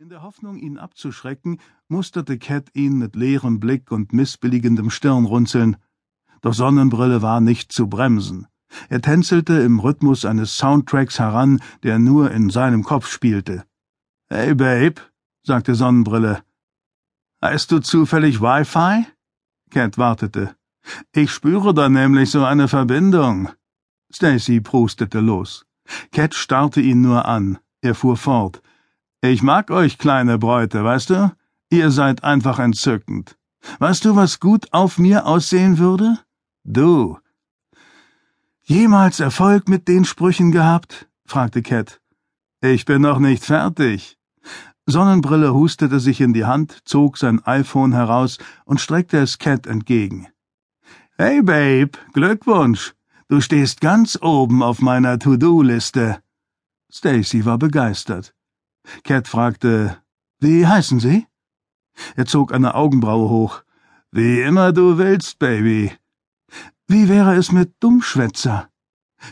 In der Hoffnung, ihn abzuschrecken, musterte Kat ihn mit leerem Blick und missbilligendem Stirnrunzeln. Doch Sonnenbrille war nicht zu bremsen. Er tänzelte im Rhythmus eines Soundtracks heran, der nur in seinem Kopf spielte. »Hey, Babe«, sagte Sonnenbrille. »Heißt du zufällig Wi-Fi?« Kat wartete. »Ich spüre da nämlich so eine Verbindung.« Stacy prustete los. Kat starrte ihn nur an. Er fuhr fort. »Ich mag euch, kleine Bräute, weißt du? Ihr seid einfach entzückend. Weißt du, was gut auf mir aussehen würde? Du.« »Jemals Erfolg mit den Sprüchen gehabt?« fragte Kat. »Ich bin noch nicht fertig.« Sonnenbrille hustete sich in die Hand, zog sein iPhone heraus und streckte es Kat entgegen. »Hey, Babe, Glückwunsch. Du stehst ganz oben auf meiner To-Do-Liste.« Stacy war begeistert. Kat fragte, »Wie heißen Sie?« Er zog eine Augenbraue hoch. »Wie immer du willst, Baby.« »Wie wäre es mit Dummschwätzer?«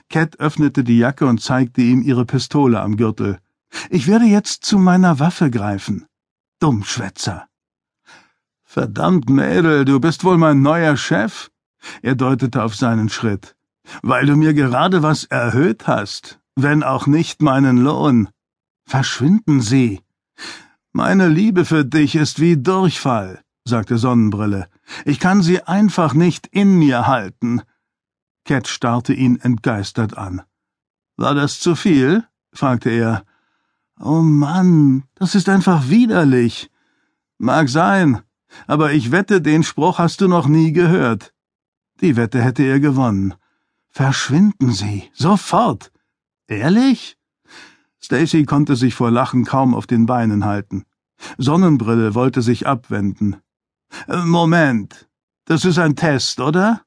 Kat öffnete die Jacke und zeigte ihm ihre Pistole am Gürtel. »Ich werde jetzt zu meiner Waffe greifen. Dummschwätzer.« »Verdammt, Mädel, du bist wohl mein neuer Chef?« Er deutete auf seinen Schritt. »Weil du mir gerade was erhöht hast, wenn auch nicht meinen Lohn.« »Verschwinden Sie!« »Meine Liebe für dich ist wie Durchfall«, sagte Sonnenbrille. »Ich kann sie einfach nicht in mir halten.« Kat starrte ihn entgeistert an. »War das zu viel?« fragte er. »Oh Mann, das ist einfach widerlich.« »Mag sein, aber ich wette, den Spruch hast du noch nie gehört.« Die Wette hätte er gewonnen. »Verschwinden Sie, sofort!« »Ehrlich?« Stacy konnte sich vor Lachen kaum auf den Beinen halten. Sonnenbrille wollte sich abwenden. »Moment, das ist ein Test, oder?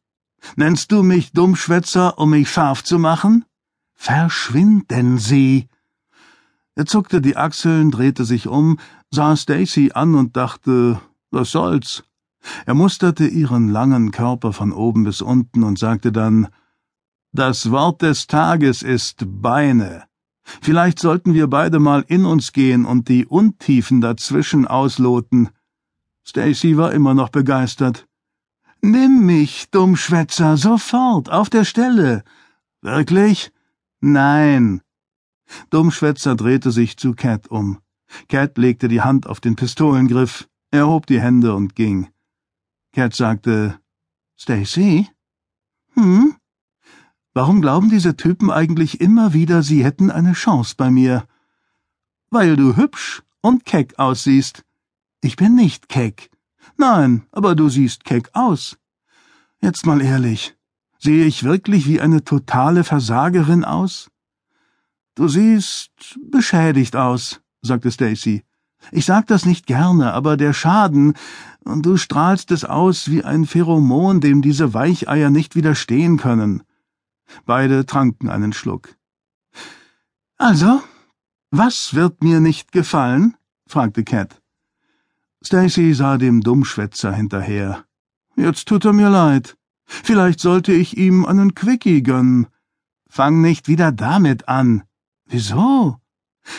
Nennst du mich Dummschwätzer, um mich scharf zu machen?« »Verschwinden Sie!« Er zuckte die Achseln, drehte sich um, sah Stacy an und dachte, was soll's? Er musterte ihren langen Körper von oben bis unten und sagte dann, »Das Wort des Tages ist Beine. Vielleicht sollten wir beide mal in uns gehen und die Untiefen dazwischen ausloten.« Stacy war immer noch begeistert. »Nimm mich, Dummschwätzer, sofort, auf der Stelle.« »Wirklich?« »Nein.« Dummschwätzer drehte sich zu Kat um. Kat legte die Hand auf den Pistolengriff, er hob die Hände und ging. Kat sagte, »Stacy? Hm? Warum glauben diese Typen eigentlich immer wieder, sie hätten eine Chance bei mir?« »Weil du hübsch und keck aussiehst.« »Ich bin nicht keck.« »Nein, aber du siehst keck aus.« »Jetzt mal ehrlich, sehe ich wirklich wie eine totale Versagerin aus?« »Du siehst beschädigt aus«, sagte Stacy. »Ich sag das nicht gerne, aber der Schaden, und du strahlst es aus wie ein Pheromon, dem diese Weicheier nicht widerstehen können.« Beide tranken einen Schluck. »Also, was wird mir nicht gefallen?« fragte Kat. Stacy sah dem Dummschwätzer hinterher. »Jetzt tut er mir leid. Vielleicht sollte ich ihm einen Quickie gönnen.« »Fang nicht wieder damit an.« »Wieso?«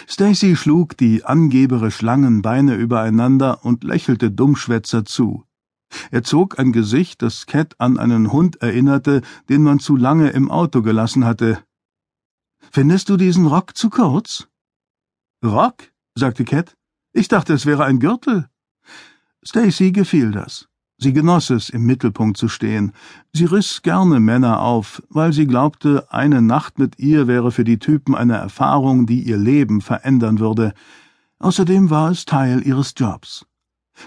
Stacy schlug die angeberisch langen Beine übereinander und lächelte Dummschwätzer zu. Er zog ein Gesicht, das Kat an einen Hund erinnerte, den man zu lange im Auto gelassen hatte. »Findest du diesen Rock zu kurz?« »Rock?« sagte Kat. »Ich dachte, es wäre ein Gürtel.« Stacy gefiel das. Sie genoss es, im Mittelpunkt zu stehen. Sie riss gerne Männer auf, weil sie glaubte, eine Nacht mit ihr wäre für die Typen eine Erfahrung, die ihr Leben verändern würde. Außerdem war es Teil ihres Jobs.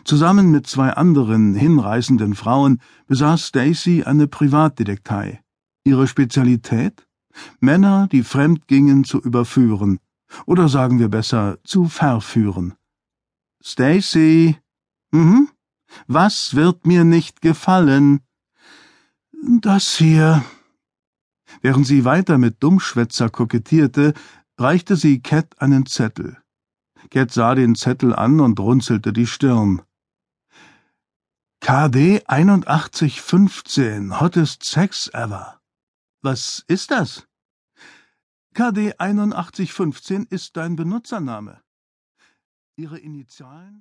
Zusammen mit zwei anderen hinreißenden Frauen besaß Stacy eine Privatdetektei. Ihre Spezialität? Männer, die fremd gingen, zu überführen. Oder sagen wir besser, zu verführen. »Stacy? Mhm? Was wird mir nicht gefallen?« »Das hier.« Während sie weiter mit Dummschwätzer kokettierte, reichte sie Kat einen Zettel. Kat sah den Zettel an und runzelte die Stirn. »KD 8115, hottest Sex ever.« »Was ist das?« »KD 8115 ist dein Benutzername.« Ihre Initialen?